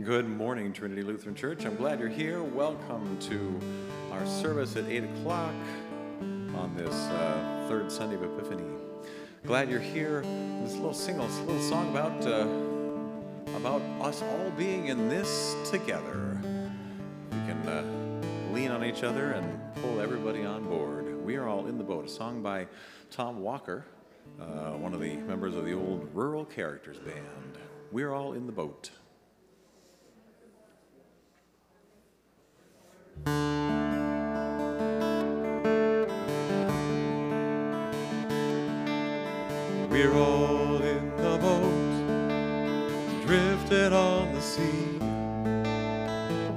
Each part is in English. Good morning, Trinity Lutheran Church. I'm glad you're here. Welcome to our service at 8 o'clock on this third Sunday of Epiphany. Glad you're here. This little single, this little song about us all being in this together. We can lean on each other and pull everybody on board. We are all in the boat. A song by Tom Walker, one of the members of the old Rural Characters band. We're all in the boat. We're all in the boat, drifted on the sea,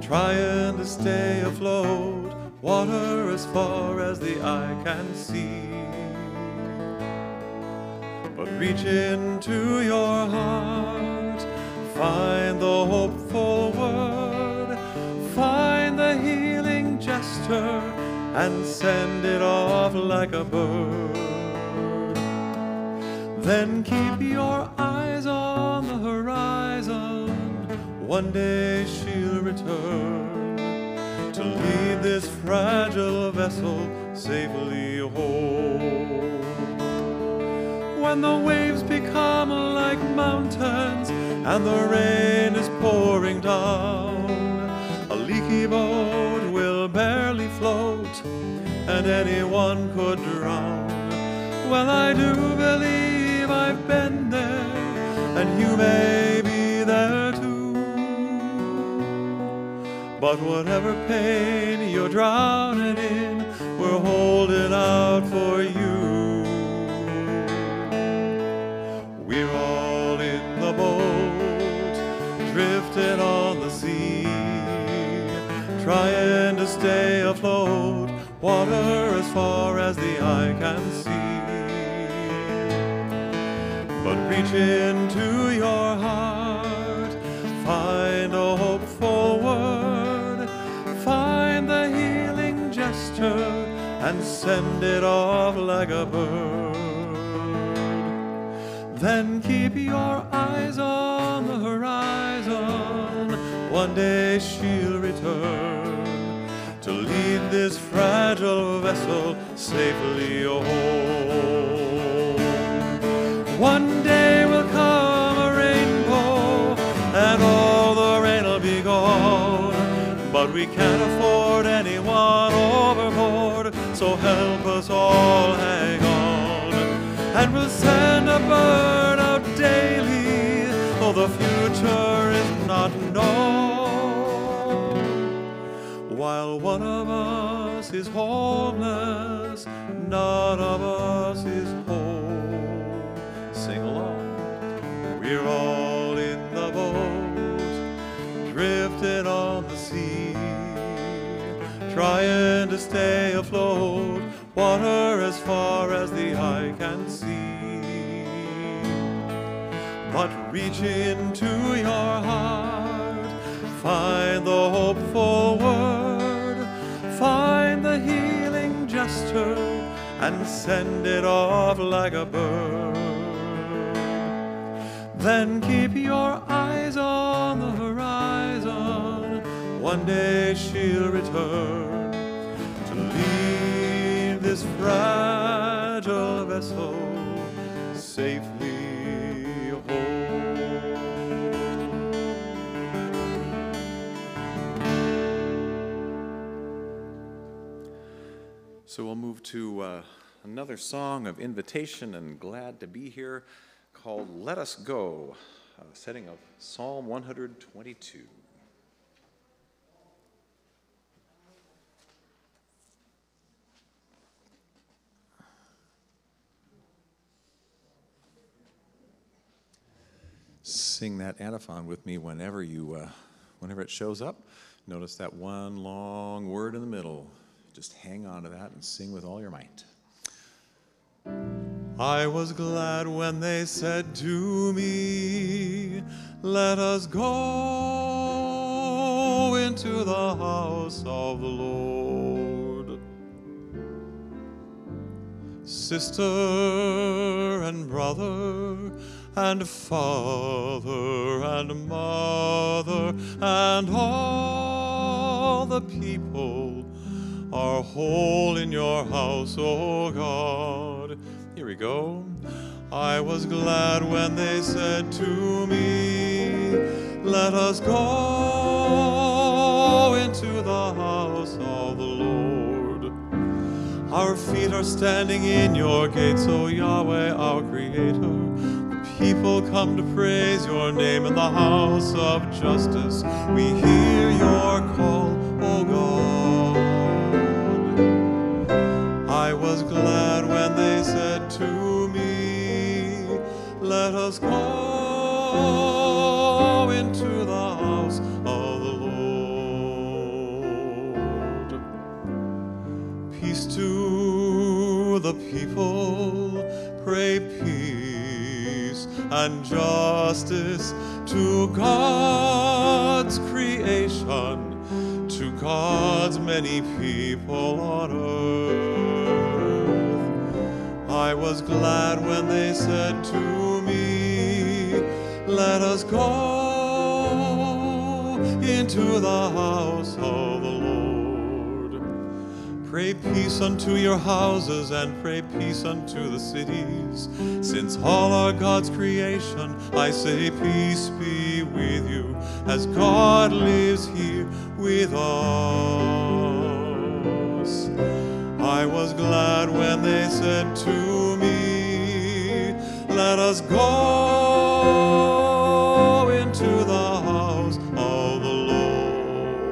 trying to stay afloat, water as far as the eye can see. But reach into your heart, find the hopeful word, find the healing gesture, and send it off like a bird. Then keep your eyes on the horizon. One day she'll return to lead this fragile vessel safely home. When the waves become like mountains and the rain is pouring down, a leaky boat will barely float and anyone could drown. Well, I do believe I've been there, and you may be there too. But whatever pain you're drowning in, we're holding out for you. We're all in the boat, drifting on the sea, trying to stay afloat, water as far as the eye can see. But reach into your heart, find a hopeful word, find the healing gesture, and send it off like a bird. Then keep your eyes on the horizon. One day she'll return to lead this fragile vessel safely home. One day will come a rainbow, and all the rain will be gone. But we can't afford anyone overboard, so help us all hang on. And we'll send a bird out daily, though the future is not known. While one of us is homeless, none of us is whole. Sing along. We're all in the boat, drifting on the sea, trying to stay afloat, water as far as the eye can see. But reach into your heart, find the hopeful word, find the healing gesture, and send it off like a bird. Then keep your eyes on the horizon. One day she'll return to leave this fragile vessel safely home. So we'll move to another song of invitation and glad to be here, called Let Us Go, a setting of Psalm 122. Sing that antiphon with me whenever you, whenever it shows up. Notice that one long word in the middle. Just hang on to that and sing with all your might. I was glad when they said to me, let us go into the house of the Lord. Sister and brother and father and mother Father, and all the people are whole in your house, O God. Here we go. I was glad when they said to me, let us go into the house of the Lord. Our feet are standing in your gates, O Yahweh, our Creator. The people come to praise your name in the house of justice. We hear your call, O God. I was glad when they said to me, let us go into the house of the Lord. Peace to the people, pray peace and justice to God's creation, to God's many people on earth. I was glad when they said to me, let us go into the house of the Lord. Pray peace unto your houses and pray peace unto the cities. Since all are God's creation, I say peace be with you, as God lives here with us. I was glad when they said to me, let us go to the house of the Lord.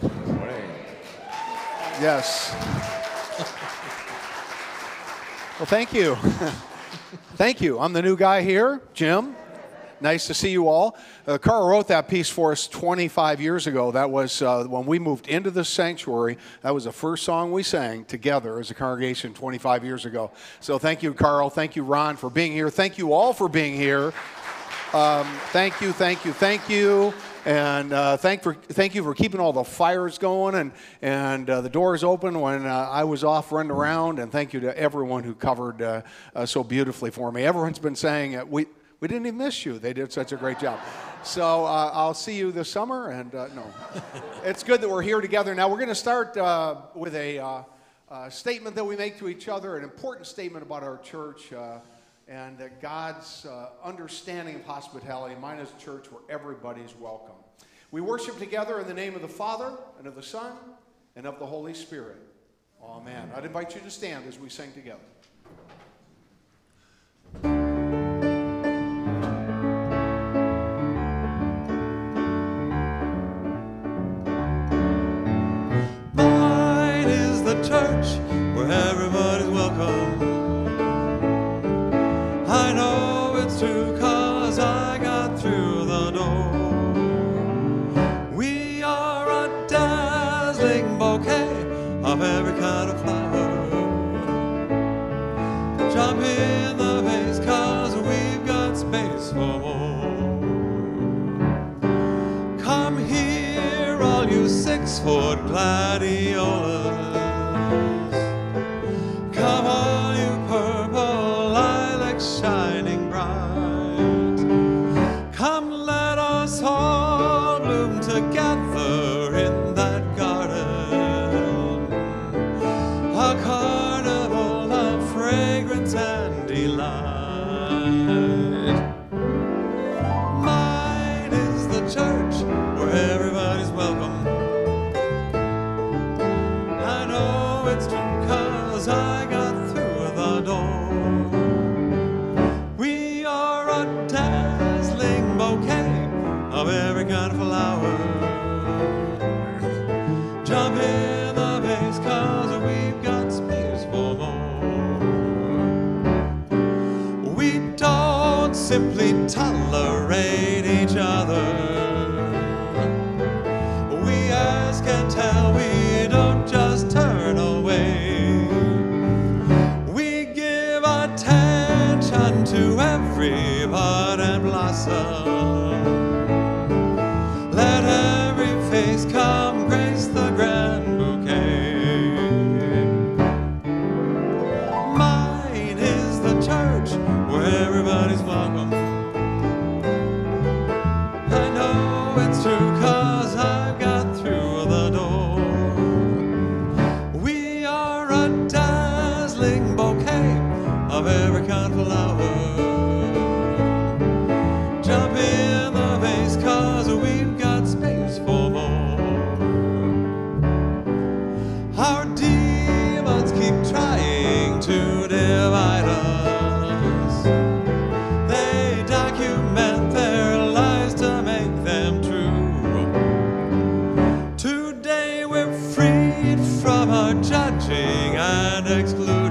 Good morning. Yes. Well, thank you. Thank you. I'm the new guy here, Jim. Nice to see you all. Carl wrote that piece for us 25 years ago. That was when we moved into the sanctuary. That was the first song we sang together as a congregation 25 years ago. So thank you, Carl. Thank you, Ron, for being here. Thank you all for being here. Thank you, thank you, thank you. And thank you for keeping all the fires going and the doors open when I was off running around. And thank you to everyone who covered so beautifully for me. Everyone's been saying we didn't even miss you. They did such a great job. So I'll see you this summer. And no, it's good that we're here together. Now we're going to start with a statement that we make to each other, an important statement about our church and God's understanding of hospitality. Mine is a church where everybody's welcome. We worship together in the name of the Father, and of the Son, and of the Holy Spirit. Amen. I'd invite you to stand as we sing together. Church where everybody's welcome. I know it's true, cause I got through the door. We are a dazzling bouquet of every kind of flower. Jump in the vase, cause we've got space for more. Come here, all you 6-foot gladiolas. Come all you purple lilacs shining bright. Come let us all bloom together in that garden, a carnival of fragrance and delight. Mine is the church where everybody's welcome. I know it's true, cause I got through the door. We are a dazzling bouquet of every kind of flower. Jump in the vase, cause we've got space for more. We don't simply tolerate each other. We ask and tell, we don't just turn away. To every bud and blossom, let every face come grace the grand bouquet. My laden bouquet of every kind of flower. Jump in the vase, cause we've got space for more. Our demons keep trying to divide us. They document their lies to make them true. Today we're freed from our judging and excluding.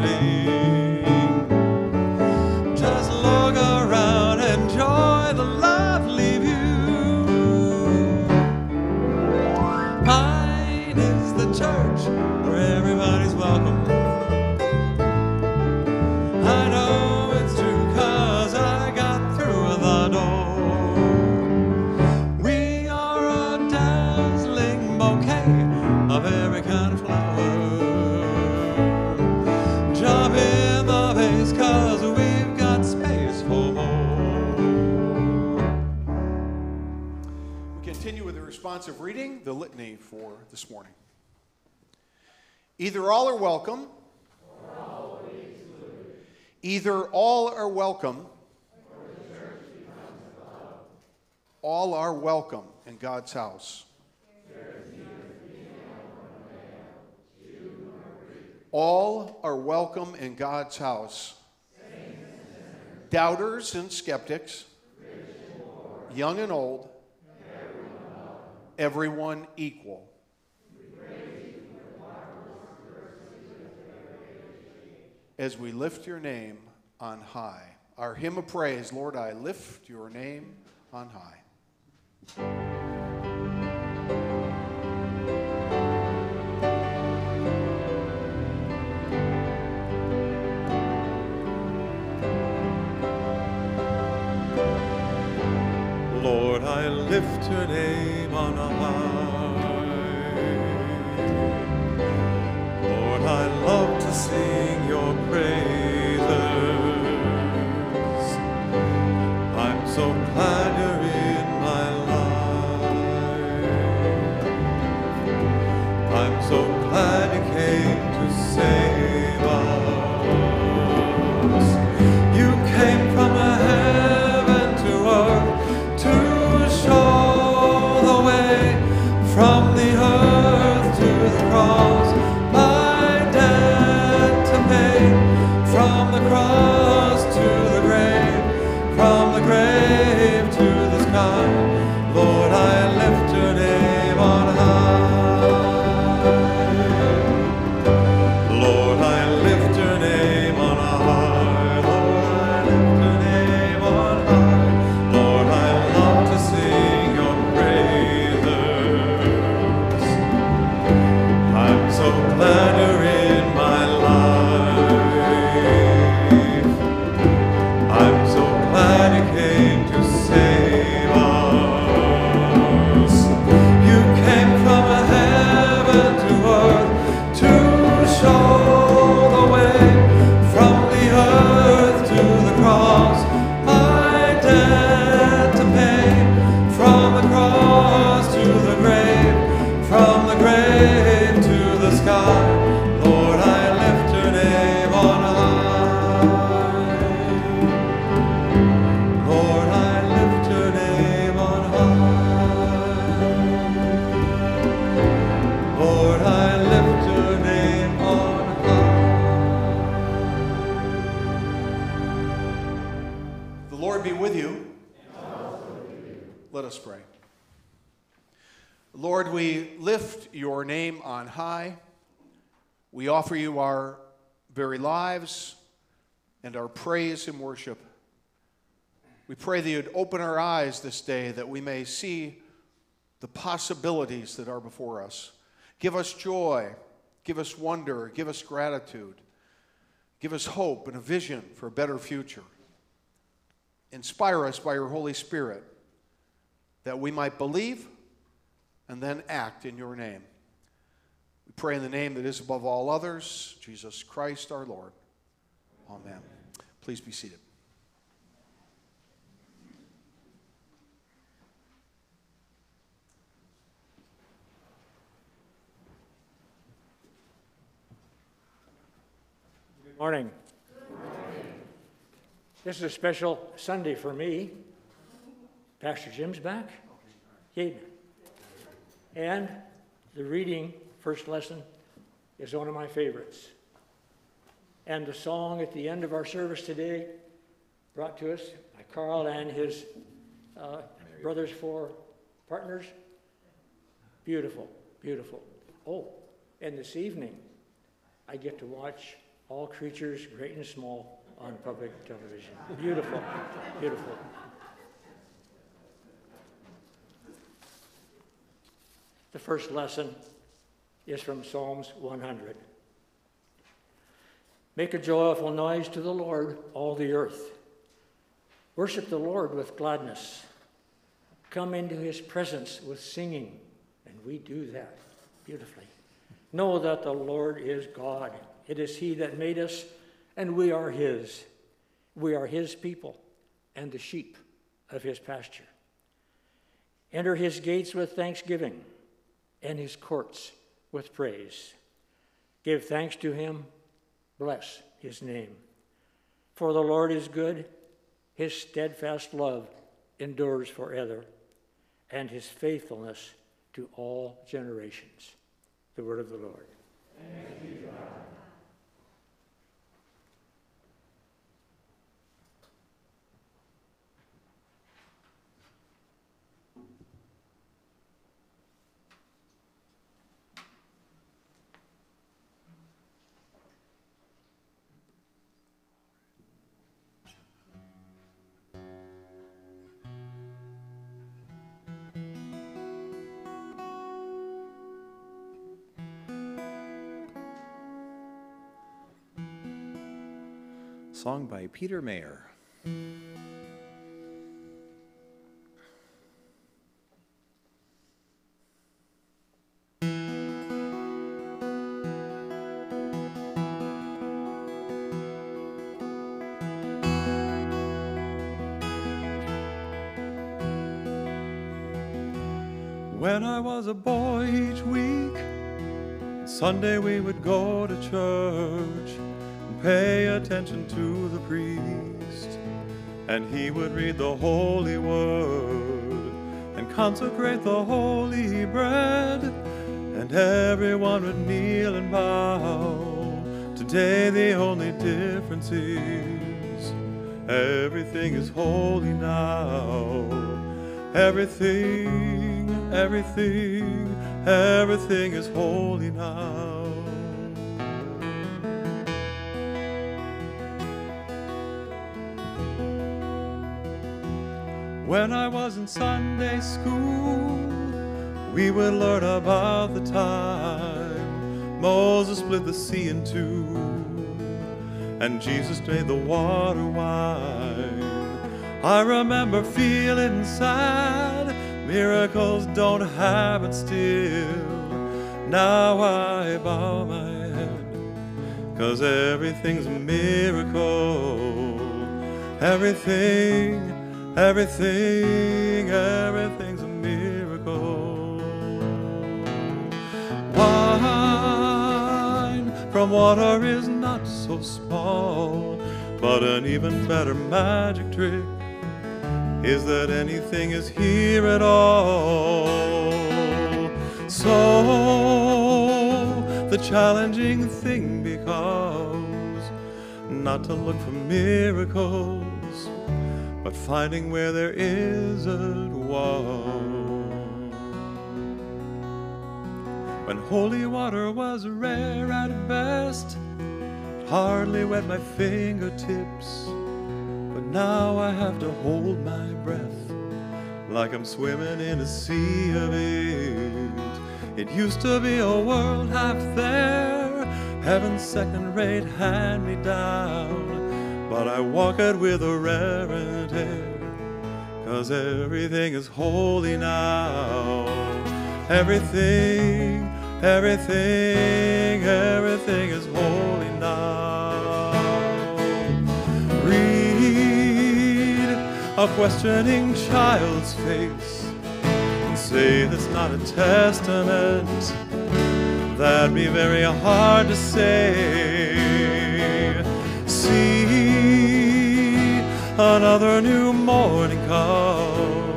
Responsive reading, the litany for this morning. Either all are welcome, or all will be excluded. Either all are welcome, or the church becomes loud. All are welcome in God's house. There is neither female nor male, Jew nor Greek. All are welcome in God's house. Saints and sinners. Doubters and skeptics, rich and poor, young and old, everyone equal. As we lift your name on high. Our hymn of praise, Lord, I lift your name on high. Lord, I lift your name on high. Lord, I love to sing your praises. I'm so glad you're in my life. I'm so glad you came to save us. You came from heaven to earth, show the way from the earth to the cross, my debt to pay, from the cross to the grave, from the grave to the sky. Lord, I lift your name on high. Lord, I lift your name on high. Lord, I lift your name on high. Lord, I love to sing. So glad you're in my life. I'm so glad you came to save us. You came from heaven to earth to show the way, from the earth to the cross, my debt to pay, from the cross to the grave, from the grave. Lord, I lift your name on high. Lord, I lift your name on high. Lord, I lift your name on high. The Lord be with you. And also with you. Let us pray. Lord, we lift your name on high. We offer you our very lives and our praise and worship. We pray that you'd open our eyes this day that we may see the possibilities that are before us. Give us joy, give us wonder, give us gratitude, give us hope and a vision for a better future. Inspire us by your Holy Spirit that we might believe and then act in your name. We pray in the name that is above all others, Jesus Christ our Lord. Amen. Please be seated. Good morning. morning. Good morning. This is a special Sunday for me. Pastor Jim's back. Yay. And the reading, first lesson, is one of my favorites. And the song at the end of our service today, brought to us by Carl and his brothers for partners. Beautiful, beautiful. Oh, and this evening, I get to watch All Creatures, Great and Small, on public television. Beautiful, beautiful. The first lesson is from Psalms 100. Make a joyful noise to the Lord, all the earth. Worship the Lord with gladness. Come into his presence with singing. And we do that beautifully. Know that the Lord is God. It is he that made us, and we are his. We are his people and the sheep of his pasture. Enter his gates with thanksgiving and his courts with praise. Give thanks to him. Bless his name. For the Lord is good. His steadfast love endures forever, and his faithfulness to all generations. The word of the Lord. Thanks be to God. Song by Peter Mayer. When I was a boy each week, Sunday we would go to church. Pay attention to the priest, and he would read the holy word and consecrate the holy bread, and everyone would kneel and bow. Today the only difference is everything is holy now. Everything, everything, everything is holy now. When I was in Sunday school, we would learn about the time Moses split the sea in two, and Jesus made the water wine. I remember feeling sad, miracles don't happen still. Now I bow my head, 'cause everything's a miracle. Everything, everything, everything's a miracle. Wine from water is not so small, but an even better magic trick is that anything is here at all. So the challenging thing becomes not to look for miracles, but finding where there isn't one. When holy water was rare at best, it hardly wet my fingertips, but now I have to hold my breath like I'm swimming in a sea of it. It used to be a world half there, heaven's second-rate hand-me-down, but I walk it with a reverent air, 'cause everything is holy now. Everything, everything, everything is holy now. Read a questioning child's face and say that's not a testament. That'd be very hard to say. another new morning come,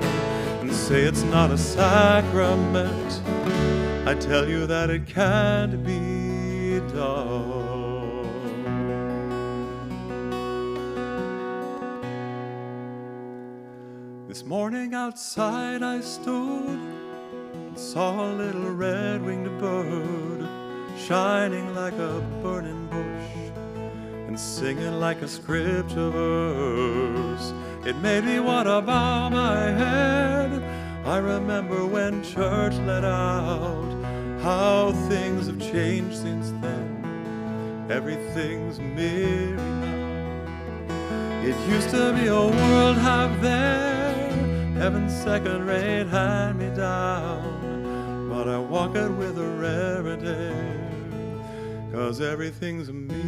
and say it's not a sacrament. I tell you that it can't be done. This morning outside I stood and saw a little red-winged bird shining like a burning bush and singing like a scripture verse. It made me want to bow my head. I remember when church let out, how things have changed since then. Everything's merry now. It used to be a world out there, heaven's second-rate hand-me-down, but I walk it with a reverent air, 'cause everything's me.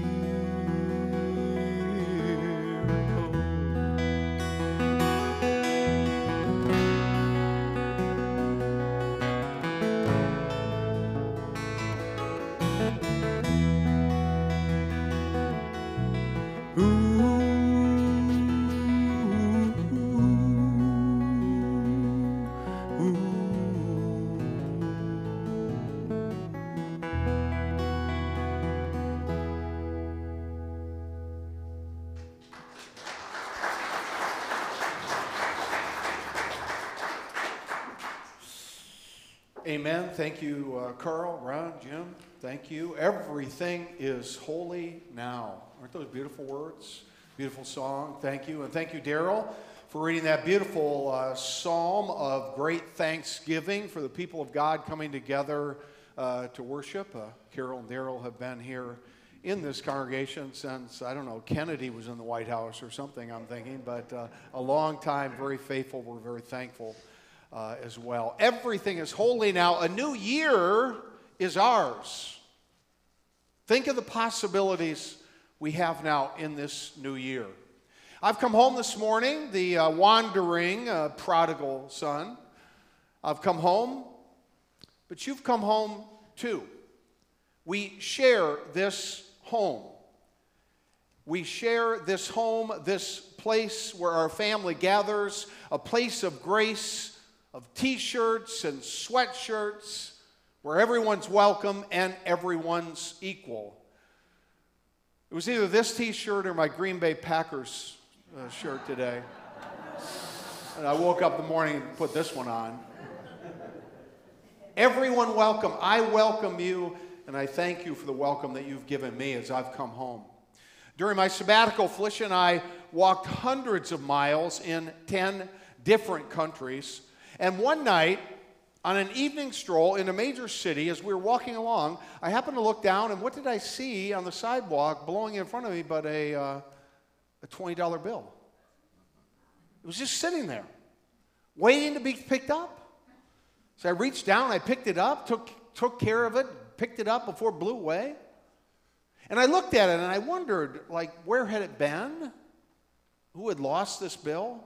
Amen. Thank you, Carl, Ron, Jim. Thank you. Everything is holy now. Aren't those beautiful words? Beautiful song. Thank you. And thank you, Daryl, for reading that beautiful psalm of great thanksgiving for the people of God coming together to worship. Carol and Daryl have been here in this congregation since, I don't know, Kennedy was in the White House or something, I'm thinking, but a long time, very faithful. We're very thankful. As well. Everything is holy now. A new year is ours. Think of the possibilities we have now in this new year. I've come home this morning, the wandering prodigal son. I've come home, but you've come home too. We share this home. We share this home, this place where our family gathers, a place of grace, of t-shirts and sweatshirts, where everyone's welcome and everyone's equal. It was either this t-shirt or my Green Bay Packers shirt today. And I woke up in the morning and put this one on. Everyone welcome. I welcome you, and I thank you for the welcome that you've given me as I've come home. During my sabbatical, Felicia and I walked hundreds of miles in 10 different countries. And one night, on an evening stroll in a major city, as we were walking along, I happened to look down, and what did I see on the sidewalk blowing in front of me but a $20 bill? It was just sitting there, waiting to be picked up. So I reached down, I picked it up, took care of it, picked it up before it blew away. And I looked at it, and I wondered, like, where had it been? Who had lost this bill?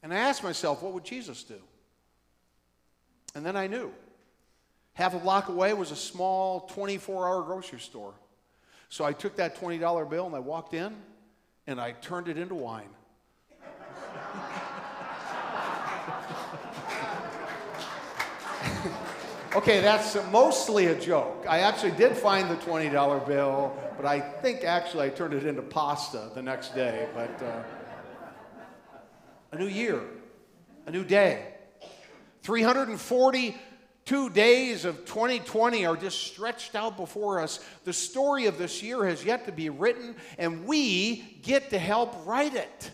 And I asked myself, what would Jesus do? And then I knew. Half a block away was a small 24-hour grocery store. So I took that $20 bill and I walked in and I turned it into wine. Okay, that's mostly a joke. I actually did find the $20 bill, but I think actually I turned it into pasta the next day. But... a new year, a new day. 342 days of 2020 are just stretched out before us. The story of this year has yet to be written, and we get to help write it.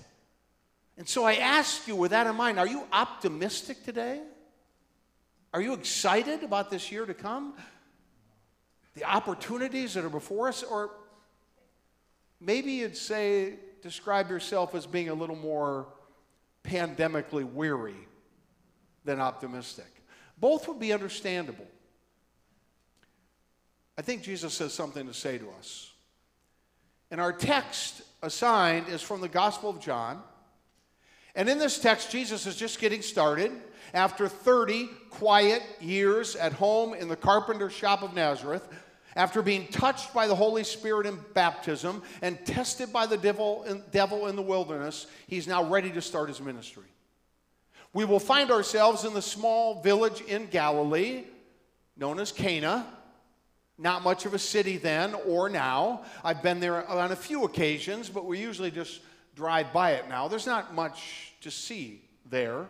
And so I ask you with that in mind, are you optimistic today? Are you excited about this year to come? The opportunities that are before us? Or maybe you'd say, describe yourself as being a little more pandemically weary than optimistic. Both would be understandable. I think Jesus has something to say to us. And our text assigned is from the Gospel of John. And in this text, Jesus is just getting started. After 30 quiet years at home in the carpenter shop of Nazareth, After being touched by the Holy Spirit in baptism and tested by the devil in the wilderness, he's now ready to start his ministry. We will find ourselves in the small village in Galilee, known as Cana. Not much of a city then or now. I've been there on a few occasions, but we usually just drive by it now. There's not much to see there.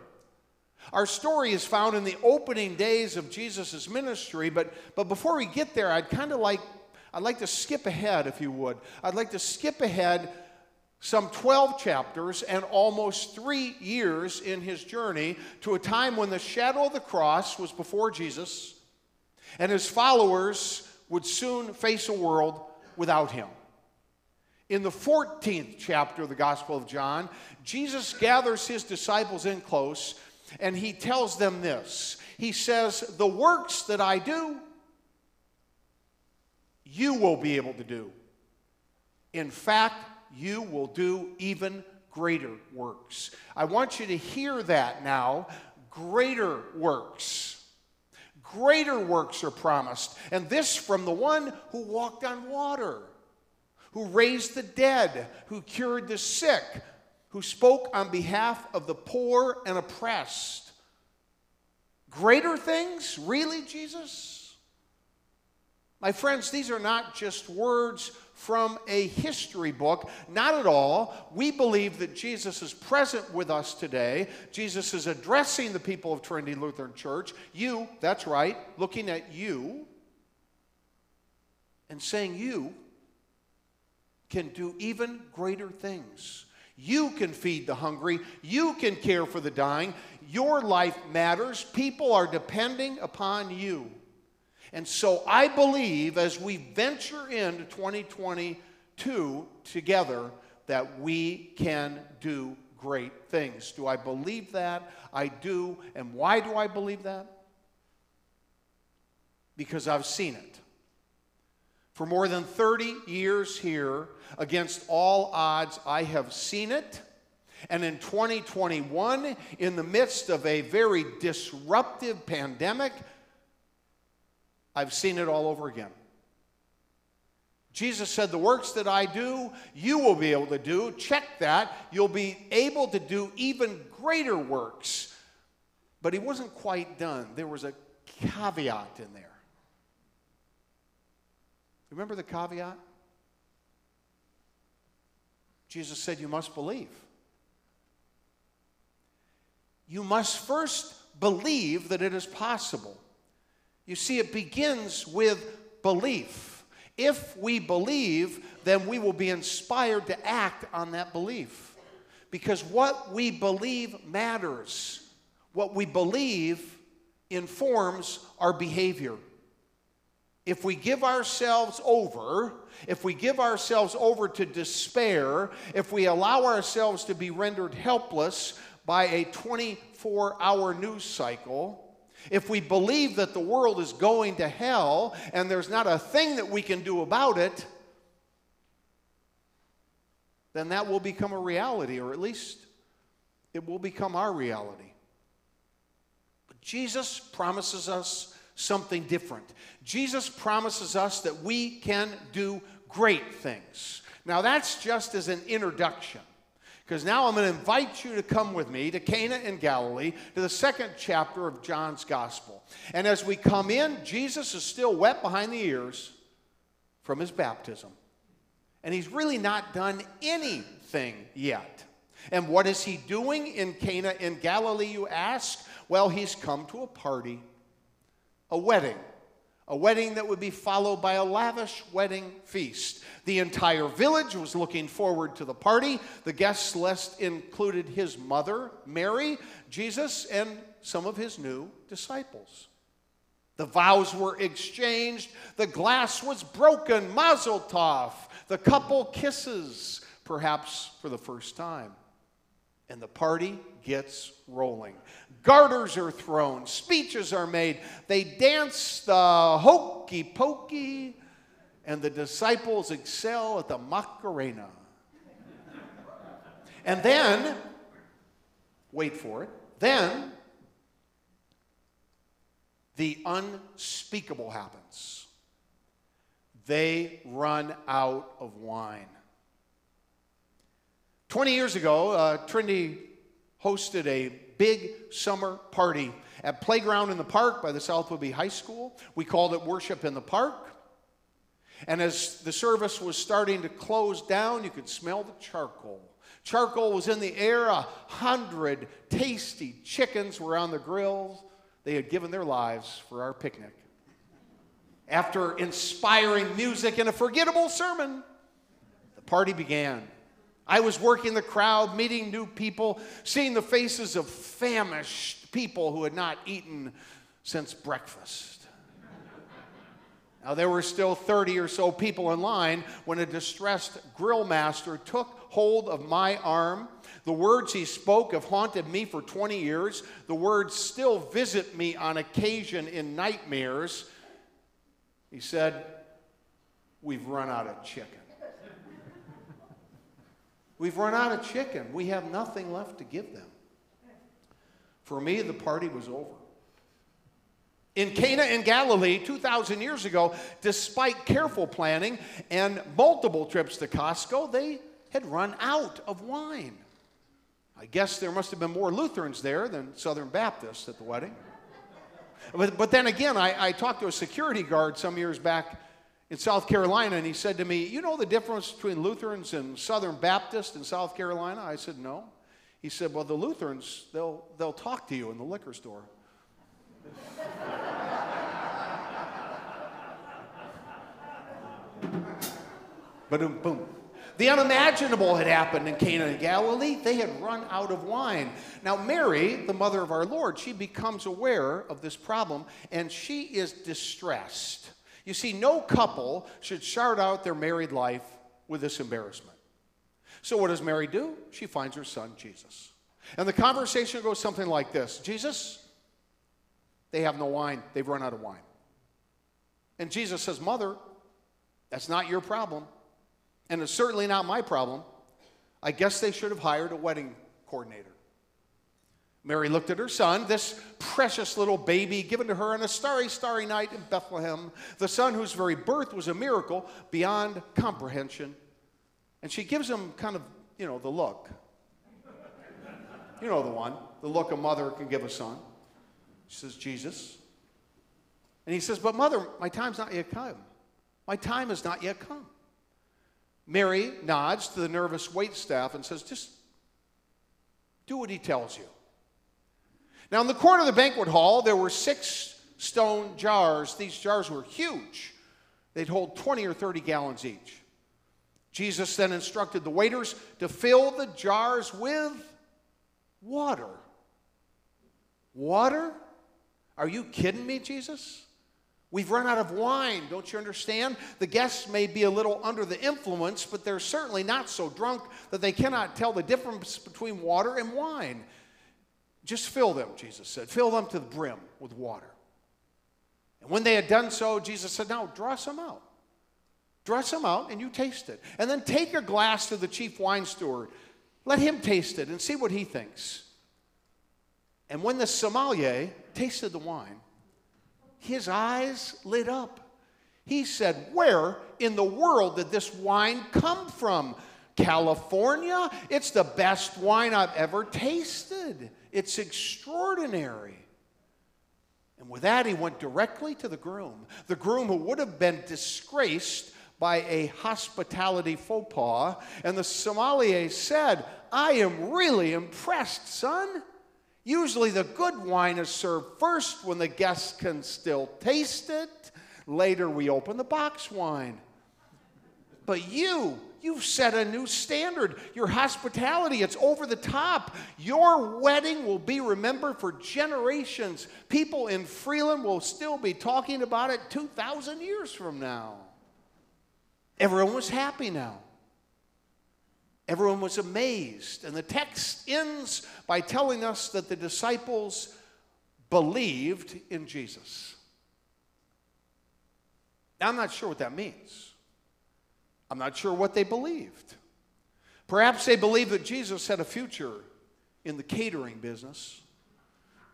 Our story is found in the opening days of Jesus' ministry, but before we get there, I'd like to skip ahead, if you would. I'd like to skip ahead some 12 chapters and almost 3 years in his journey to a time when the shadow of the cross was before Jesus, and his followers would soon face a world without him. In the 14th chapter of the Gospel of John, Jesus gathers his disciples in close, and he tells them this. He says, "The works that I do, you will be able to do. In fact, you will do even greater works." I want you to hear that now. Greater works. Greater works are promised. And this from the one who walked on water, who raised the dead, who cured the sick, who spoke on behalf of the poor and oppressed. Greater things? Really, Jesus? My friends, these are not just words from a history book. Not at all. We believe that Jesus is present with us today. Jesus is addressing the people of Trinity Lutheran Church. You, that's right, looking at you and saying you can do even greater things. You can feed the hungry. You can care for the dying. Your life matters. People are depending upon you. And so I believe as we venture into 2022 together that we can do great things. Do I believe that? I do. And why do I believe that? Because I've seen it. For more than 30 years here, against all odds, I have seen it. And in 2021, in the midst of a very disruptive pandemic, I've seen it all over again. Jesus said, "The works that I do, you will be able to do." Check that. You'll be able to do even greater works. But he wasn't quite done. There was a caveat in there. Remember the caveat? Jesus said, "You must believe." You must first believe that it is possible. You see, it begins with belief. If we believe, then we will be inspired to act on that belief. Because what we believe matters. What we believe informs our behavior. If we give ourselves over, to despair, if we allow ourselves to be rendered helpless by a 24-hour news cycle, if we believe that the world is going to hell and there's not a thing that we can do about it, then that will become a reality, or at least it will become our reality. But Jesus promises us something different. Jesus promises us that we can do great things. Now that's just as an introduction, because now I'm going to invite you to come with me to Cana in Galilee, to the second chapter of John's Gospel. And as we come in, Jesus is still wet behind the ears from his baptism. And he's really not done anything yet. And what is he doing in Cana in Galilee, you ask? Well, he's come to a party. A wedding that would be followed by a lavish wedding feast. The entire village was looking forward to the party. The guest list included his mother, Mary, Jesus, and some of his new disciples. The vows were exchanged. The glass was broken. Mazel tov. The couple kisses, perhaps for the first time. And the party gets rolling. Garters are thrown. Speeches are made. They dance the hokey pokey. And the disciples excel at the Macarena. And then, wait for it, then the unspeakable happens. they run out of wine. 20 years ago, Trinity hosted a big summer party at Playground in the Park by the South Whidbey High School. We called it Worship in the Park. And as the service was starting to close down, you could smell the charcoal. Charcoal was in the air. 100 tasty chickens were on the grills. They had given their lives for our picnic. After inspiring music and a forgettable sermon, the party began. I was working the crowd, meeting new people, seeing the faces of famished people who had not eaten since breakfast. Now, there were still 30 or so people in line when a distressed grill master took hold of my arm. The words he spoke have haunted me for 20 years. The words still visit me on occasion in nightmares. He said, "We've run out of chicken. We've run out of chicken. We have nothing left to give them." For me, the party was over. In Cana in Galilee 2,000 years ago, despite careful planning and multiple trips to Costco, they had run out of wine. I guess there must have been more Lutherans there than Southern Baptists at the wedding. But then again, I talked to a security guard some years back in South Carolina, and he said to me, "You know the difference between Lutherans and Southern Baptists in South Carolina?" I said, "No." He said, "Well, the Lutherans, they'll talk to you in the liquor store." Ba-doom, boom. The unimaginable had happened in Cana and Galilee. They had run out of wine. Now Mary, the mother of our Lord, she becomes aware of this problem, and she is distressed. You see, no couple should start out their married life with this embarrassment. So what does Mary do? She finds her son, Jesus. And the conversation goes something like this. "Jesus, they have no wine. They've run out of wine." And Jesus says, "Mother, that's not your problem. And it's certainly not my problem. I guess they should have hired a wedding coordinator." Mary looked at her son, this precious little baby given to her on a starry, starry night in Bethlehem, the son whose very birth was a miracle beyond comprehension. And she gives him kind of, you know, the look. You know the one, the look a mother can give a son. She says, "Jesus." And he says, "But Mother, my time's not yet come. My time has not yet come." Mary nods to the nervous waitstaff and says, "Just do what he tells you." Now, in the corner of the banquet hall, there were 6 stone jars. These jars were huge. They'd hold 20 or 30 gallons each. Jesus then instructed the waiters to fill the jars with water. Water? Are you kidding me, Jesus? We've run out of wine, don't you understand? The guests may be a little under the influence, but they're certainly not so drunk that they cannot tell the difference between water and wine. "Just fill them," Jesus said. "Fill them to the brim with water." And when they had done so, Jesus said, "Now draw some out. Draw some out and you taste it. And then take a glass to the chief wine steward. Let him taste it and see what he thinks." And when the sommelier tasted the wine, his eyes lit up. He said, "Where in the world did this wine come from? California? It's the best wine I've ever tasted. It's extraordinary." And with that, he went directly to the groom who would have been disgraced by a hospitality faux pas. And the sommelier said, "I am really impressed, son. Usually the good wine is served first when the guests can still taste it. Later we open the box wine. But you've set a new standard. Your hospitality, it's over the top. Your wedding will be remembered for generations. People in Freeland will still be talking about it 2,000 years from now." Everyone was happy now. Everyone was amazed. And the text ends by telling us that the disciples believed in Jesus. Now, I'm not sure what that means. I'm not sure what they believed. Perhaps they believed that Jesus had a future in the catering business.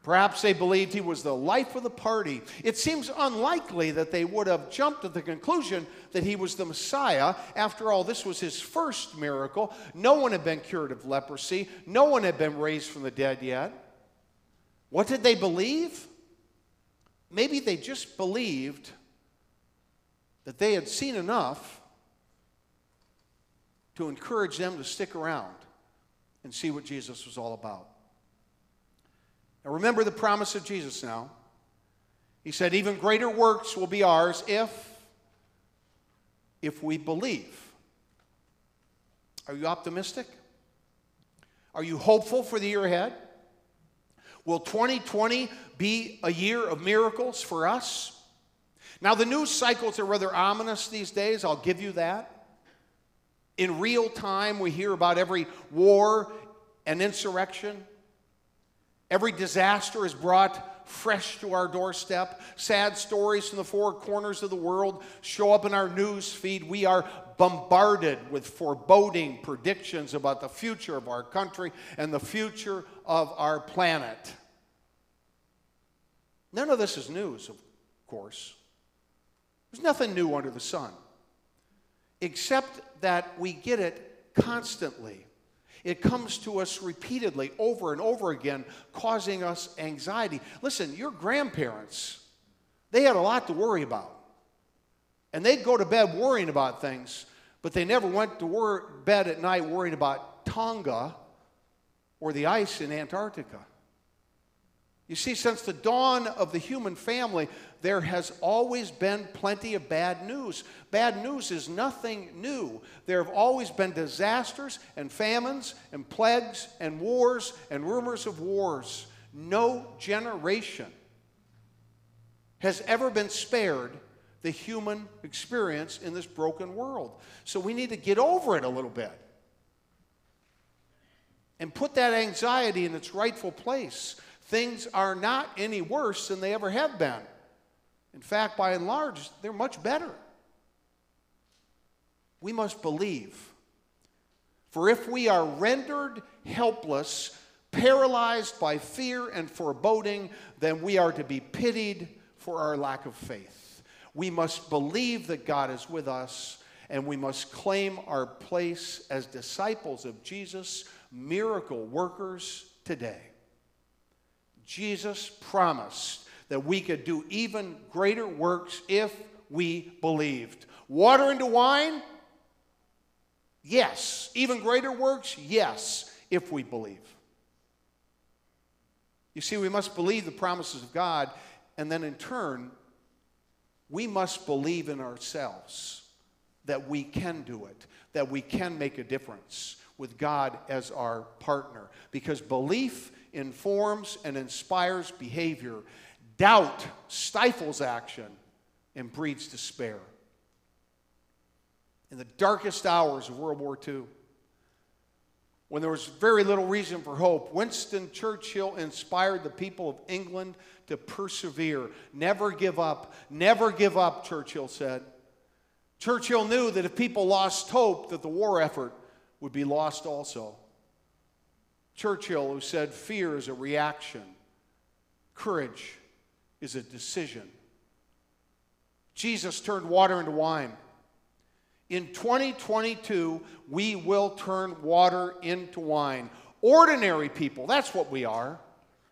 Perhaps they believed he was the life of the party. It seems unlikely that they would have jumped to the conclusion that he was the Messiah. After all, this was his first miracle. No one had been cured of leprosy. No one had been raised from the dead yet. What did they believe? Maybe they just believed that they had seen enough to encourage them to stick around and see what Jesus was all about. Now remember the promise of Jesus now. He said, even greater works will be ours if we believe. Are you optimistic? Are you hopeful for the year ahead? Will 2020 be a year of miracles for us? Now the news cycles are rather ominous these days, I'll give you that. In real time, we hear about every war and insurrection. Every disaster is brought fresh to our doorstep. Sad stories from the four corners of the world show up in our news feed. We are bombarded with foreboding predictions about the future of our country and the future of our planet. None of this is news, of course. There's nothing new under the sun, except that we get it constantly. It comes to us repeatedly, over and over again, causing us anxiety. Listen, your grandparents, they had a lot to worry about. And they'd go to bed worrying about things, but they never went to bed at night worrying about Tonga or the ice in Antarctica. You see, since the dawn of the human family, there has always been plenty of bad news. Bad news is nothing new. There have always been disasters and famines and plagues and wars and rumors of wars. No generation has ever been spared the human experience in this broken world. So we need to get over it a little bit and put that anxiety in its rightful place. Things are not any worse than they ever have been. In fact, by and large, they're much better. We must believe. For if we are rendered helpless, paralyzed by fear and foreboding, then we are to be pitied for our lack of faith. We must believe that God is with us, and we must claim our place as disciples of Jesus, miracle workers today. Jesus promised that we could do even greater works if we believed. Water into wine? Yes. Even greater works? Yes, if we believe. You see, we must believe the promises of God, and then in turn, we must believe in ourselves that we can do it, that we can make a difference with God as our partner, because belief informs and inspires behavior. Doubt stifles action and breeds despair. In the darkest hours of World War II, when there was very little reason for hope, Winston Churchill inspired the people of England to persevere. Never give up. Never give up, Churchill said. Churchill knew that if people lost hope, that the war effort would be lost also. Churchill, who said, fear is a reaction, courage is a decision. Jesus turned water into wine. In 2022, we will turn water into wine. Ordinary people, that's what we are.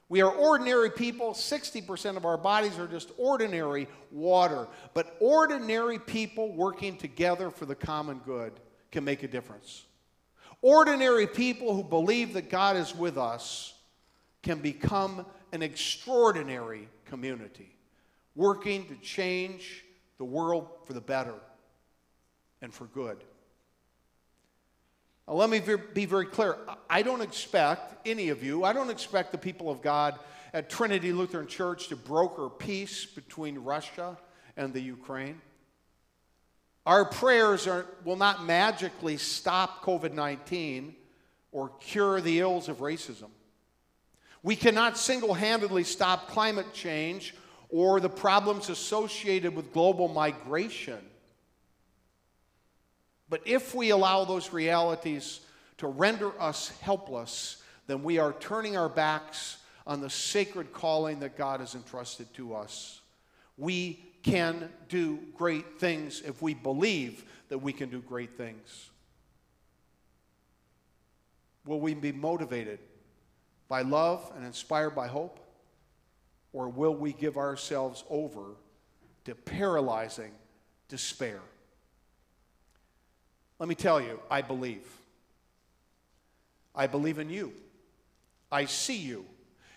We are ordinary people. 60% of our bodies are just ordinary water. But ordinary people working together for the common good can make a difference. Ordinary people who believe that God is with us can become an extraordinary community, working to change the world for the better and for good. Now, let me be very clear. I don't expect any of you, I don't expect the people of God at Trinity Lutheran Church to broker peace between Russia and the Ukraine. Our prayers will not magically stop COVID-19 or cure the ills of racism. We cannot single-handedly stop climate change or the problems associated with global migration. But if we allow those realities to render us helpless, then we are turning our backs on the sacred calling that God has entrusted to us. We can do great things if we believe that we can do great things. Will we be motivated by love and inspired by hope? Or will we give ourselves over to paralyzing despair? Let me tell you, I believe. I believe in you. I see you.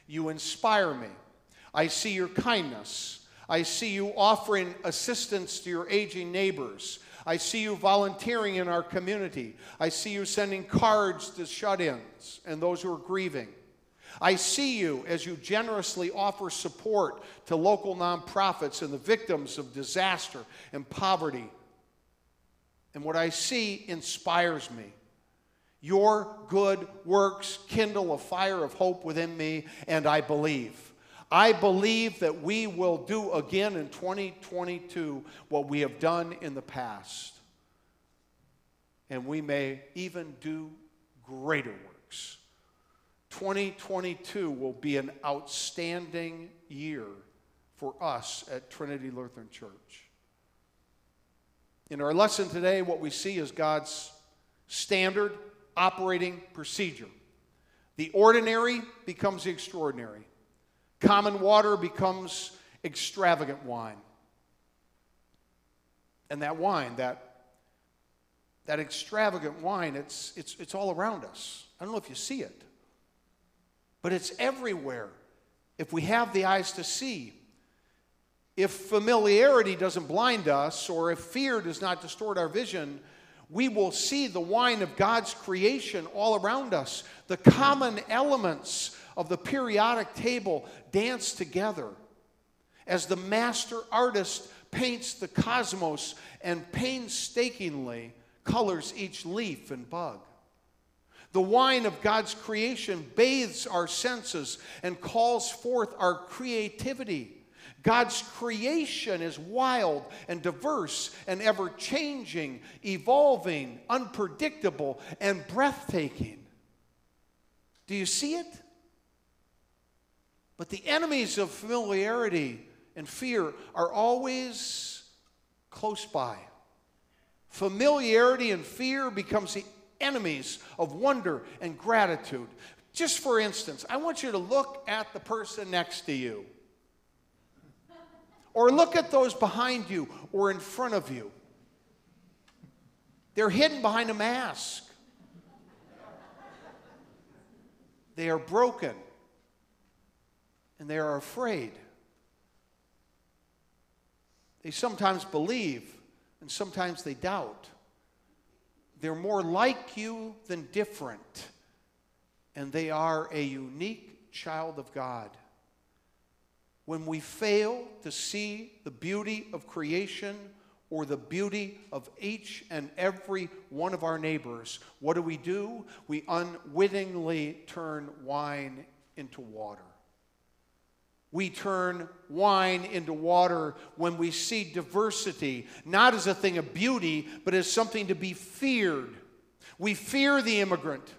You inspire me. I see your kindness. I see you offering assistance to your aging neighbors. I see you volunteering in our community. I see you sending cards to shut-ins and those who are grieving. I see you as you generously offer support to local nonprofits and the victims of disaster and poverty. And what I see inspires me. Your good works kindle a fire of hope within me, and I believe. I believe that we will do again in 2022 what we have done in the past. And we may even do greater works. 2022 will be an outstanding year for us at Trinity Lutheran Church. In our lesson today, what we see is God's standard operating procedure. The ordinary becomes the extraordinary. Common water becomes extravagant wine. And that wine, that extravagant wine, it's all around us. I don't know if you see it, but it's everywhere. If we have the eyes to see, if familiarity doesn't blind us, or if fear does not distort our vision, we will see the wine of God's creation all around us. The common elements of the periodic table dance together as the master artist paints the cosmos and painstakingly colors each leaf and bug. The wine of God's creation bathes our senses and calls forth our creativity. God's creation is wild and diverse and ever-changing, evolving, unpredictable, and breathtaking. Do you see it? But the enemies of familiarity and fear are always close by. Familiarity and fear becomes the enemies of wonder and gratitude. Just for instance, I want you to look at the person next to you. Or look at those behind you or in front of you. They're hidden behind a mask. They are broken. And they are afraid. They sometimes believe, and sometimes they doubt. They're more like you than different, and they are a unique child of God. When we fail to see the beauty of creation or the beauty of each and every one of our neighbors, what do? We unwittingly turn wine into water. We turn wine into water when we see diversity, not as a thing of beauty, but as something to be feared. We fear the immigrant.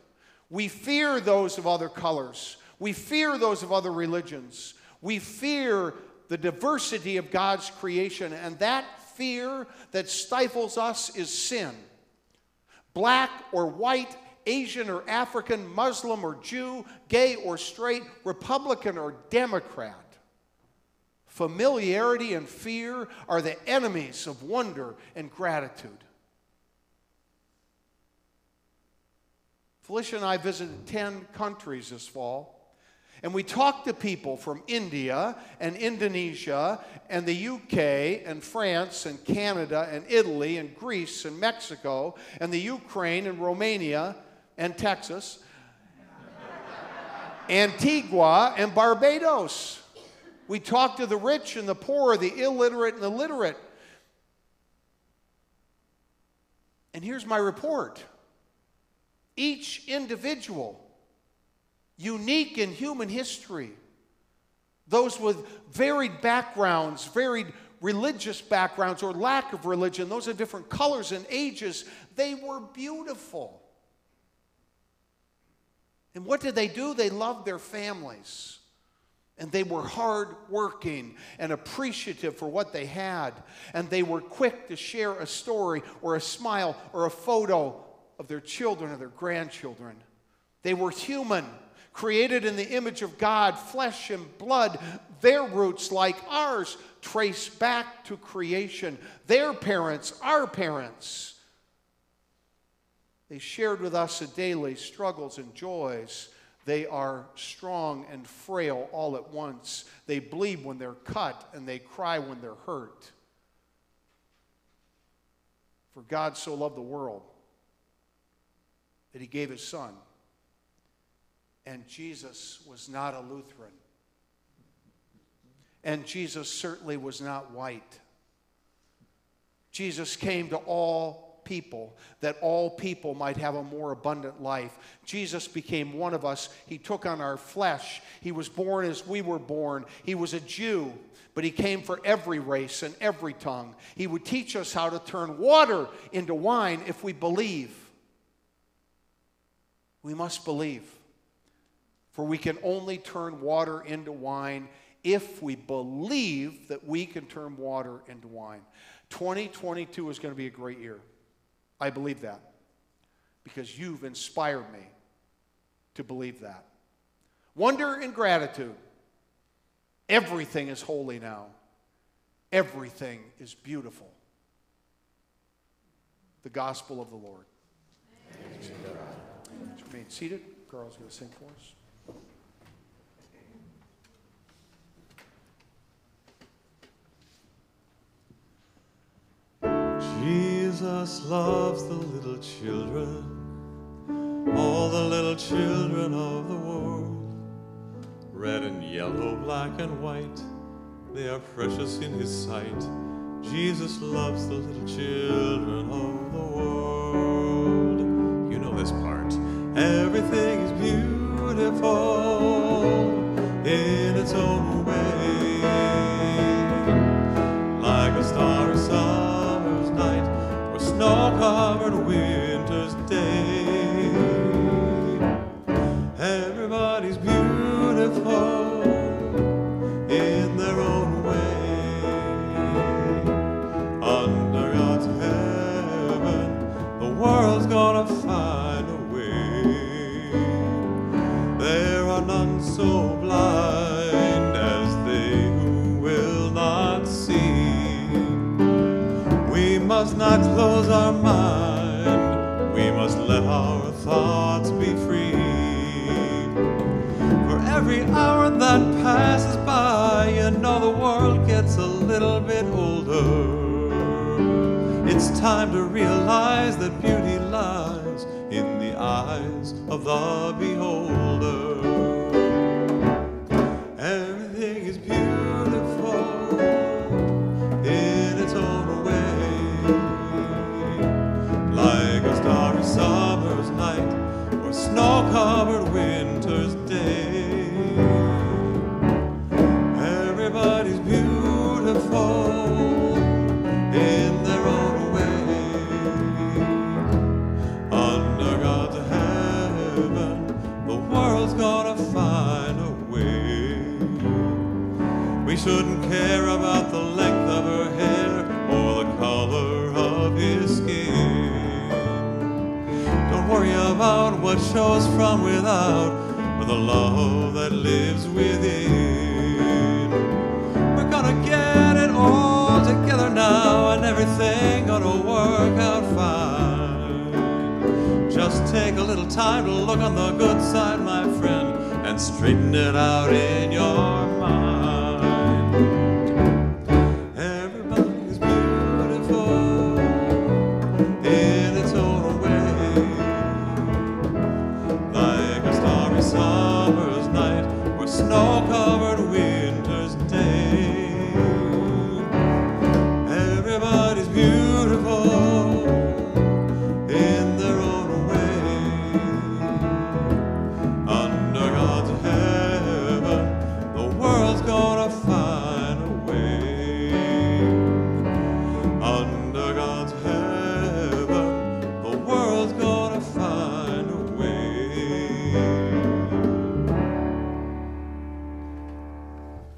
We fear those of other colors. We fear those of other religions. We fear the diversity of God's creation, and that fear that stifles us is sin. Black or white, Asian or African, Muslim or Jew, gay or straight, Republican or Democrat. Familiarity and fear are the enemies of wonder and gratitude. Felicia and I visited 10 countries this fall, and we talked to people from India and Indonesia and the UK and France and Canada and Italy and Greece and Mexico and the Ukraine and Romania and Texas, Antigua and Barbados. We talked to the rich and the poor, the illiterate and the literate. And here's my report. Each individual, unique in human history, those with varied backgrounds, varied religious backgrounds or lack of religion, those of different colors and ages, they were beautiful. And what did they do? They loved their families. And they were hardworking and appreciative for what they had. And they were quick to share a story or a smile or a photo of their children or their grandchildren. They were human, created in the image of God, flesh and blood. Their roots, like ours, trace back to creation. Their parents, our parents. They shared with us the daily struggles and joys. They are strong and frail all at once. They bleed when they're cut, and they cry when they're hurt. For God so loved the world that he gave his son. And Jesus was not a Lutheran. And Jesus certainly was not white. Jesus came to all people, that all people might have a more abundant life. Jesus became one of us. He took on our flesh. He was born as we were born. He was a Jew, but he came for every race and every tongue. He would teach us how to turn water into wine if we believe. We must believe, for we can only turn water into wine if we believe that we can turn water into wine. 2022 is going to be a great year. I believe that because you've inspired me to believe that. Wonder and gratitude. Everything is holy now. Everything is beautiful. The gospel of the Lord. Thanks be to God. Just remain seated. Carl's going to sing for us. Jesus loves the little children, all the little children of the world. Red and yellow, black and white, they are precious in his sight. Jesus loves the little children of the world. You know this part. Everything is beautiful in its own way, like a star or sun, snow-covered winter's day. Everybody's beautiful in their own way. Under God's heaven, the world's gonna find a way. There are none so blind as they who will not see. We must not close our mind, we must let our thoughts be free. For every hour that passes by, you know the world gets a little bit older. It's time to realize that beauty lies in the eyes of the beholder. Everything is beautiful in its own way. Like a starry summer's night or snow-covered winter's day. Everybody's beautiful in their own way. Under God's heaven, the world's gonna find a way. We shouldn't care about the length of her hair or the color of his skin. Don't worry about what shows from without, or the love that lives within. We're gonna get it all together now, and everything gonna work out fine. Just take a little time to look on the good side, my friend, and straighten it out in your mind.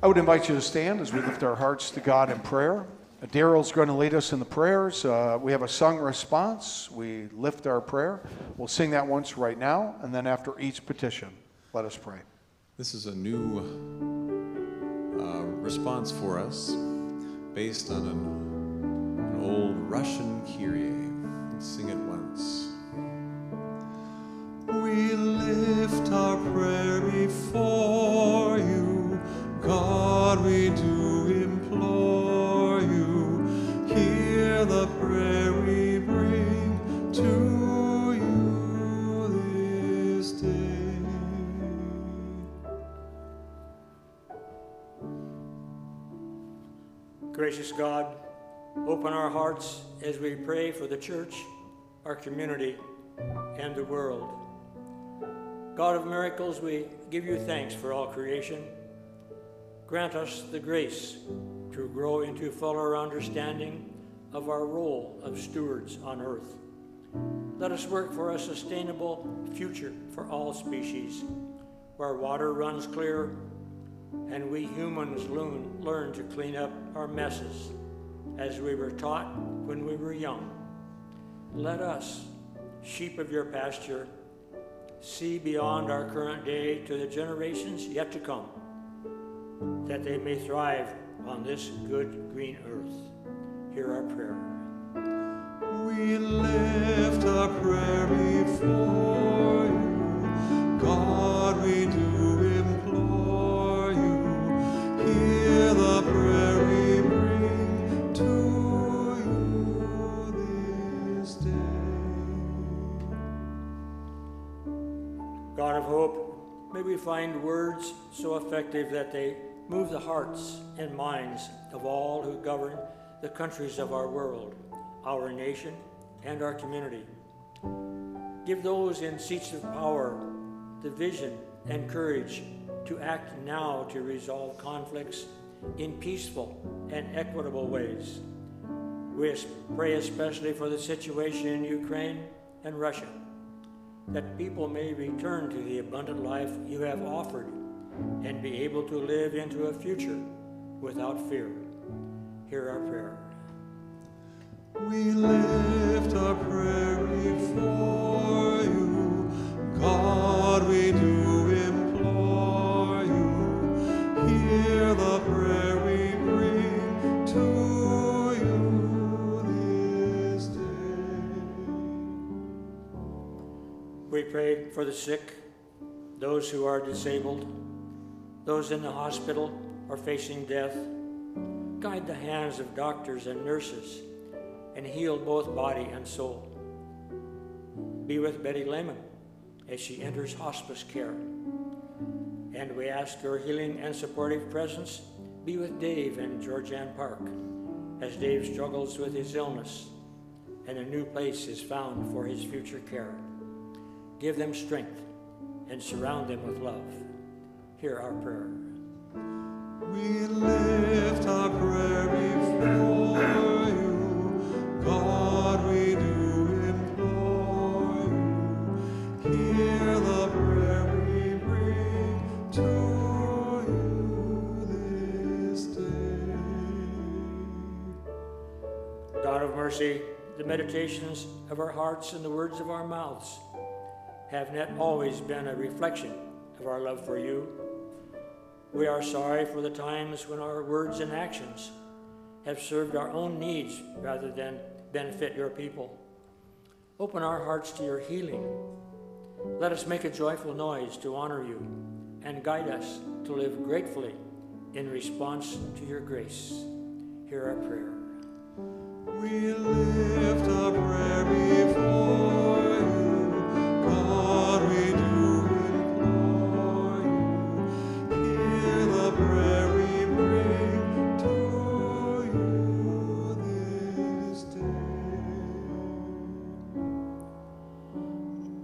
I would invite you to stand as we lift our hearts to God in prayer. Daryl's going to lead us in the prayers. We have a sung response. We lift our prayer. We'll sing that once right now, and then after each petition, let us pray. This is a new response for us based on an old Russian Kyrie. Let's sing it once. We lift our prayer before you, God, we do implore you, hear the prayer we bring to you this day. Gracious God, open our hearts as we pray for the church, our community, and the world. God of miracles, we give you thanks for all creation. Grant us the grace to grow into fuller understanding of our role of stewards on earth. Let us work for a sustainable future for all species, where water runs clear and we humans learn to clean up our messes as we were taught when we were young. Let us, sheep of your pasture, see beyond our current day to the generations yet to come, that they may thrive on this good green earth. Hear our prayer. We lift our prayer before you, God, we do implore you, hear the prayer we God of hope, may we find words so effective that they move the hearts and minds of all who govern the countries of our world, our nation, and our community. Give those in seats of power the vision and courage to act now to resolve conflicts in peaceful and equitable ways. We pray especially for the situation in Ukraine and Russia, that people may return to the abundant life you have offered and be able to live into a future without fear. Hear our prayer. We lift our prayer before you, God, we do implore you, hear the prayer we bring to you. We pray for the sick, those who are disabled, those in the hospital or facing death. Guide the hands of doctors and nurses and heal both body and soul. Be with Betty Lehman as she enters hospice care. And we ask your healing and supportive presence be with Dave and Georgianne Park as Dave struggles with his illness and a new place is found for his future care. Give them strength and surround them with love. Hear our prayer. We lift our prayer before you, God, we do implore you. Hear the prayer we bring to you this day. God of mercy, the meditations of our hearts and the words of our mouths have not always been a reflection of our love for you. We are sorry for the times when our words and actions have served our own needs rather than benefit your people. Open our hearts to your healing. Let us make a joyful noise to honor you and guide us to live gratefully in response to your grace. Hear our prayer. We lift our prayer before God, we do implore you, hear the prayer we bring to you this day.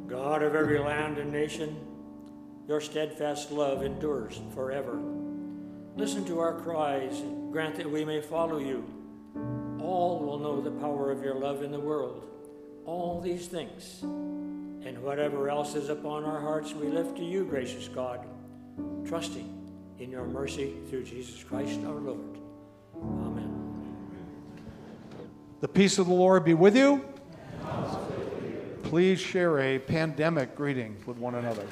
God of every land and nation, your steadfast love endures forever. Listen to our cries and grant that we may follow you. All will know the power of your love in the world. All these things and whatever else is upon our hearts, we lift to you, gracious God, trusting in your mercy through Jesus Christ our Lord. Amen. The peace of the Lord be with you. Please share a pandemic greeting with one another.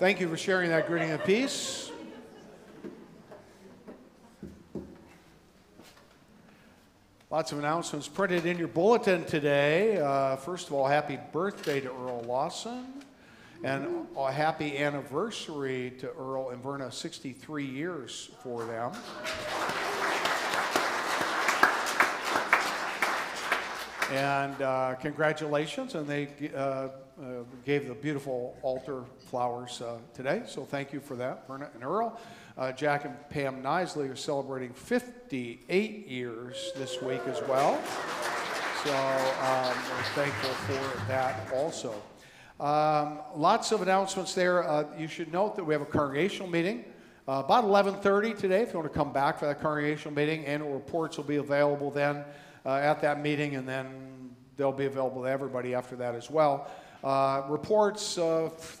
Thank you for sharing that greeting of peace. Lots of announcements printed in your bulletin today. First of all, happy birthday to Earl Lawson, and a happy anniversary to Earl and Verna, 63 years for them. And congratulations, and they gave the beautiful altar flowers today, so thank you for that, Verna and Earl. Jack and Pam Nisley are celebrating 58 years this week as well, so we're thankful for that also. Lots of announcements there. You should note that we have a congregational meeting about 11:30 today. If you want to come back for that congregational meeting, annual reports will be available then. At that meeting, and then they'll be available to everybody after that as well. Reports,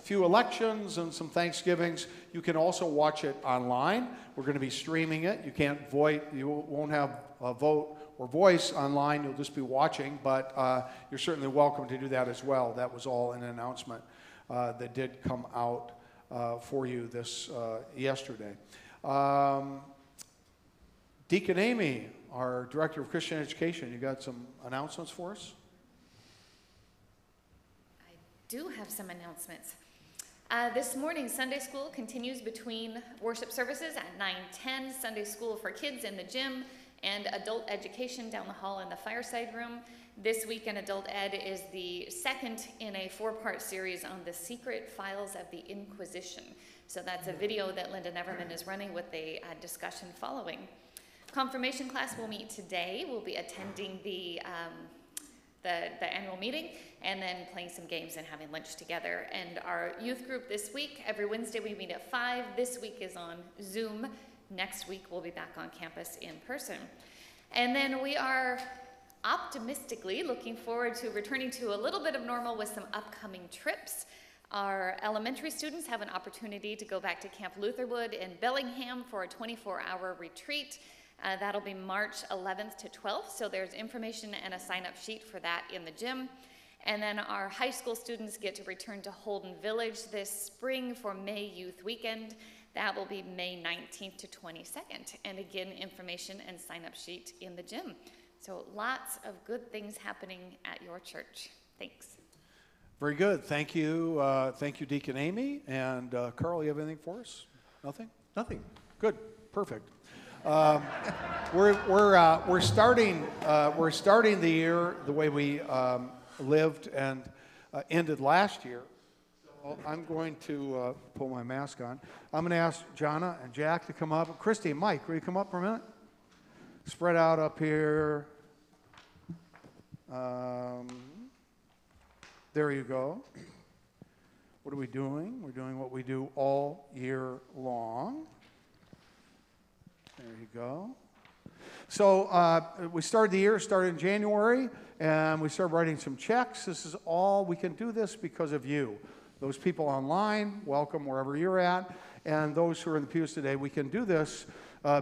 few elections, and some Thanksgivings. You can also watch it online. We're going to be streaming it. You can't vote. You won't have a vote or voice online. You'll just be watching, but you're certainly welcome to do that as well. That was all an announcement that did come out for you this yesterday. Deacon Amy, our Director of Christian Education, you got some announcements for us? I do have some announcements. This morning, Sunday school continues between worship services at 9:10. Sunday school for kids in the gym and adult education down the hall in the fireside room. This weekend, adult ed is the second in a four-part series on the secret files of the Inquisition. So that's a video that Linda Neverman is running with a discussion following. Confirmation class will meet today. We'll be attending the annual meeting and then playing some games and having lunch together. And our youth group this week, every Wednesday we meet at 5. This week is on Zoom. Next week we'll be back on campus in person. And then we are optimistically looking forward to returning to a little bit of normal with some upcoming trips. Our elementary students have an opportunity to go back to Camp Lutherwood in Bellingham for a 24-hour retreat. That'll be March 11th to 12th, so there's information and a sign-up sheet for that in the gym. And then our high school students get to return to Holden Village this spring for May Youth Weekend. That will be May 19th to 22nd. And again, information and sign-up sheet in the gym. So lots of good things happening at your church. Thanks. Very good. Thank you. Thank you, Deacon Amy. And Carl, you have anything for us? Nothing? Nothing. Good. Perfect. We're starting the year the way we lived and ended last year. So I'm going to pull my mask on. I'm going to ask Jonna and Jack to come up. Christy and Mike, will you come up for a minute? Spread out up here. There you go. What are we doing? We're doing what we do all year long. There you go. So we started the year, started in January, and we started writing some checks. This is all, we can do this because of you. Those people online, welcome wherever you're at. And those who are in the pews today, we can do this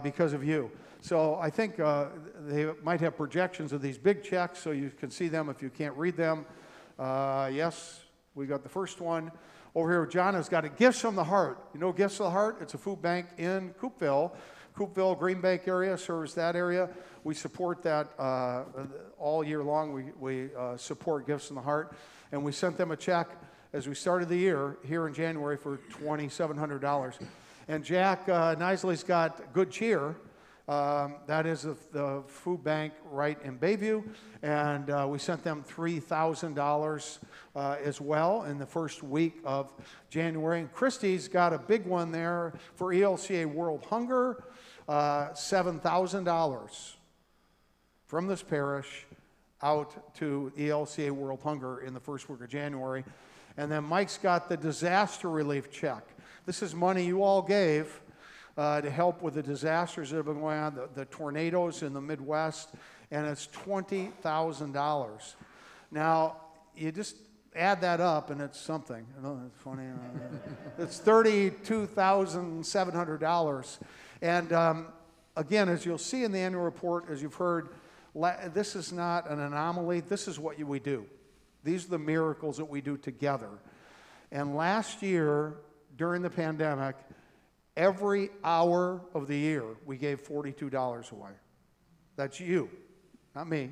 because of you. So I think they might have projections of these big checks so you can see them if you can't read them. Yes, we got the first one. Over here, Jonna's got a Gifts from the Heart. You know Gifts from the Heart? It's a food bank in Coopville. Coopville, Green Bank area, serves that area. We support that all year long. We support Gifts from the Heart. And we sent them a check as we started the year here in January for $2,700. And Jack Nisley's got Good Cheer. That is the food bank right in Bayview, and we sent them $3,000 as well in the first week of January. And Christy's got a big one there for ELCA World Hunger, $7,000 from this parish out to ELCA World Hunger in the first week of January. And then Mike's got the disaster relief check. This is money you all gave to help with the disasters that have been going on, the tornadoes in the Midwest, and it's $20,000. Now, you just add that up, and it's something. I know that's funny. It's $32,700. And again, as you'll see in the annual report, as you've heard, this is not an anomaly. This is what we do. These are the miracles that we do together. And last year, during the pandemic, every hour of the year, we gave $42 away. That's you, not me,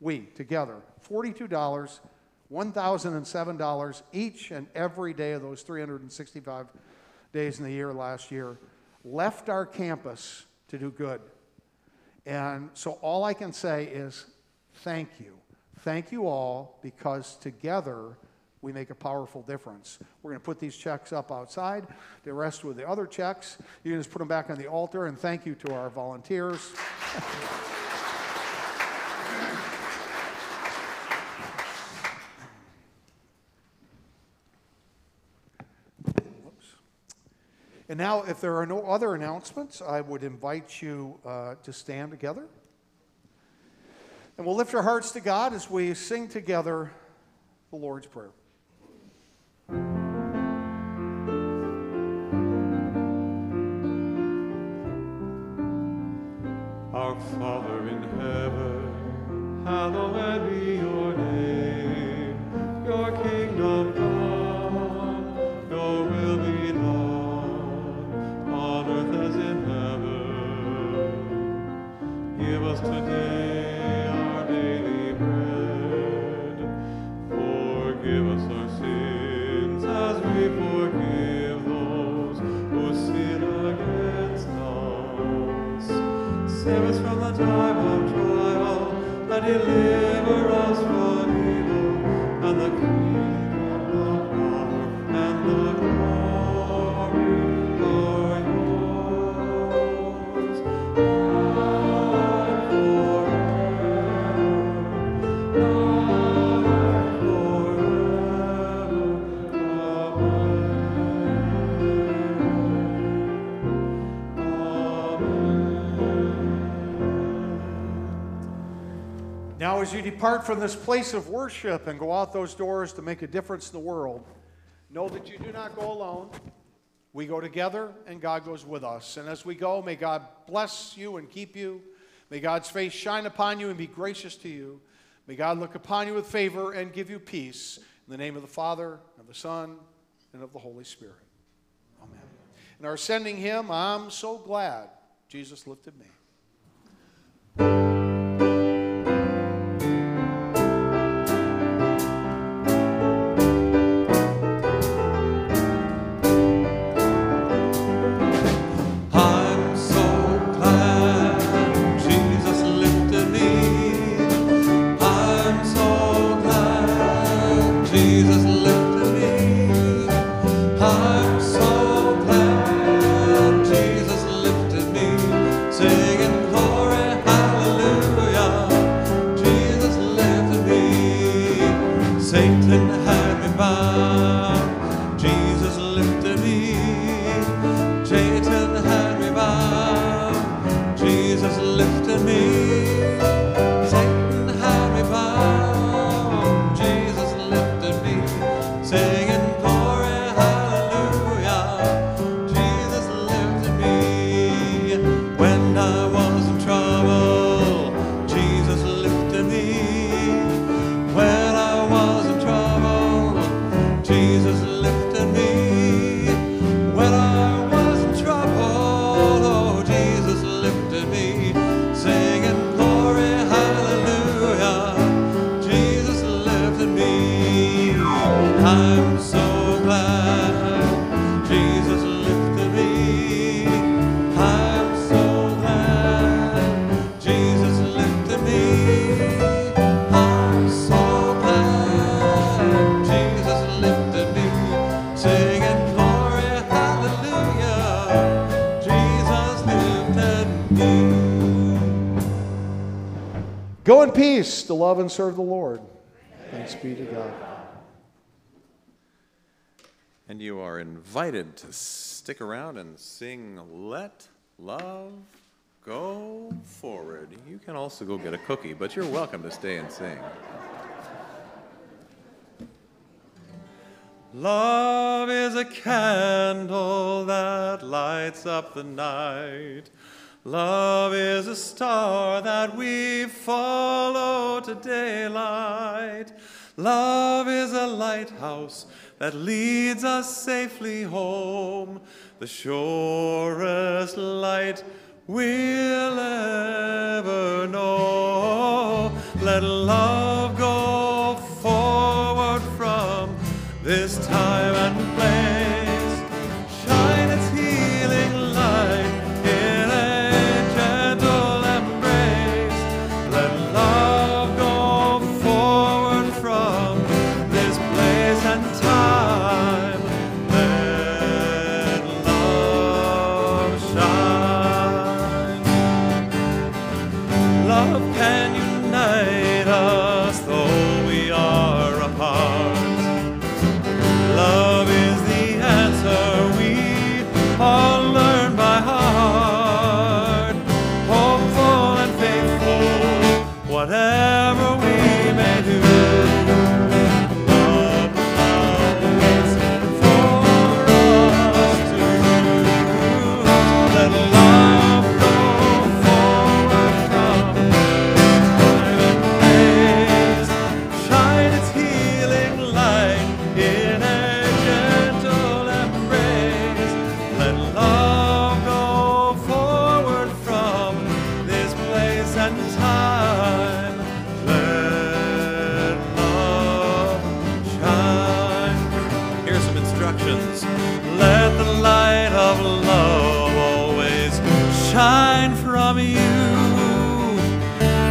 we, together. $42, $1,007 each and every day of those 365 days in the year last year left our campus to do good. And so all I can say is thank you. Thank you all, because together we make a powerful difference. We're going to put these checks up outside. They rest with the other checks. You can just put them back on the altar, and thank you to our volunteers. Whoops. And now, if there are no other announcements, I would invite you to stand together. And we'll lift our hearts to God as we sing together the Lord's Prayer. Our Father in heaven, hallowed be your name. Your kingdom come, your will be done, on earth as in heaven. Give us today our daily bread. Forgive us our sins as we forgive those who sin against us. Save us from the time of trial, and deliver us from evil, and the kingdom, the power, and the glory are yours, now and forever. Amen. Now, as you depart from this place of worship and go out those doors to make a difference in the world, know that you do not go alone. We go together, and God goes with us. And as we go, may God bless you and keep you. May God's face shine upon you and be gracious to you. May God look upon you with favor and give you peace. In the name of the Father, and of the Son, and of the Holy Spirit. Amen. In our sending hymn, I'm so glad Jesus lifted me. Well, Go in peace to love and serve the Lord. Thanks be to God. And you are invited to stick around and sing Let Love Go Forward. You can also go get a cookie, but you're welcome to stay and sing. Love is a candle that lights up the night. Love is a star that we follow to daylight. Love is a lighthouse that leads us safely home. The surest light we'll ever know. Let love go forward from this time and place, shine its healing light in a gentle embrace. Let love go forward from this place and time. Let love shine. Love can unite us though we are apart. Whatever we may do, love always for us to choose. Let love go forward from this time and place, shine its healing light in a gentle embrace. Let love go forward from this place and time. Shine from you,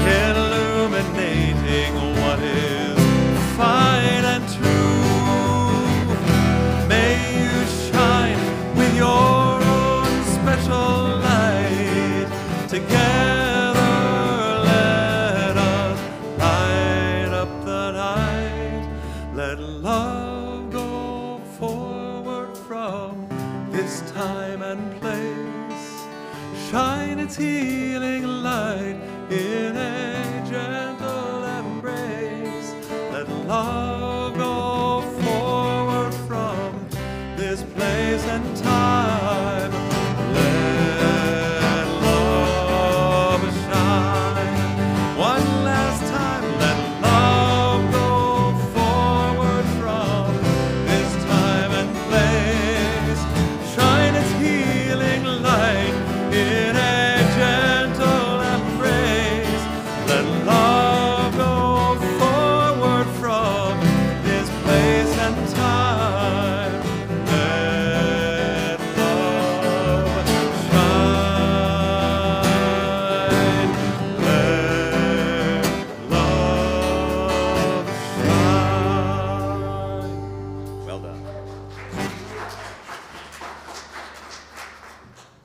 illuminating what is fine and true. May you shine with your own special light. Together let us light up the night. Let love go forward from this time and place, shine its healing light in a gentle embrace. Let love